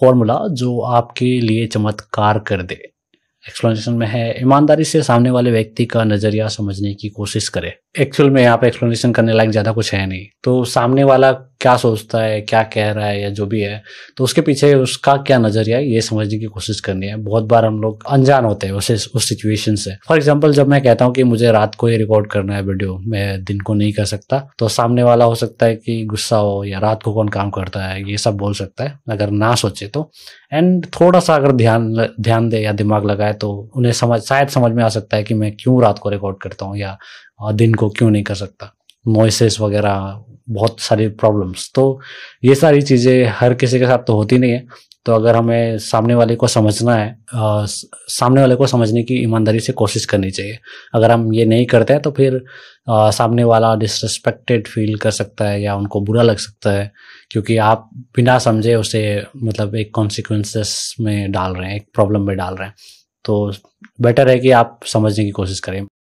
Formula जो आपके लिए चमत्कार कर दे। एक्सप्लेनेशन में है, ईमानदारी से सामने वाले व्यक्ति का नजरिया समझने की कोशिश करें। एक्चुअल में यहाँ पे एक्सप्लेनेशन करने लायक ज़्यादा कुछ है नहीं, तो सामने वाला क्या सोचता है, क्या कह रहा है या जो भी है, तो उसके पीछे उसका क्या नजरिया है ये समझने की कोशिश करनी है। बहुत बार हम लोग अनजान होते हैं उस सिचुएशन से। फॉर एग्जांपल, जब मैं कहता हूँ कि मुझे रात को ही रिकॉर्ड करना है वीडियो, मैं दिन को नहीं कर सकता, तो सामने वाला हो सकता है कि गुस्सा हो या रात को कौन काम करता है ये सब बोल सकता है अगर ना सोचे तो। एंड थोड़ा सा अगर ध्यान दे या दिमाग लगाए तो उन्हें शायद समझ में आ सकता है कि मैं क्यों रात को रिकॉर्ड करता हूँ या दिन को क्यों नहीं कर सकता। नॉइसेस वगैरह, बहुत सारी प्रॉब्लम्स, तो ये सारी चीज़ें हर किसी के साथ तो होती नहीं है। तो अगर हमें सामने वाले को समझना है, सामने वाले को समझने की ईमानदारी से कोशिश करनी चाहिए। अगर हम ये नहीं करते हैं तो फिर सामने वाला डिसरिस्पेक्टेड फील कर सकता है या उनको बुरा लग सकता है, क्योंकि आप बिना समझे उसे मतलब एक कॉन्सिक्वेंसेस में डाल रहे हैं, एक प्रॉब्लम में डाल रहे हैं। तो बेटर है कि आप समझने की कोशिश करें।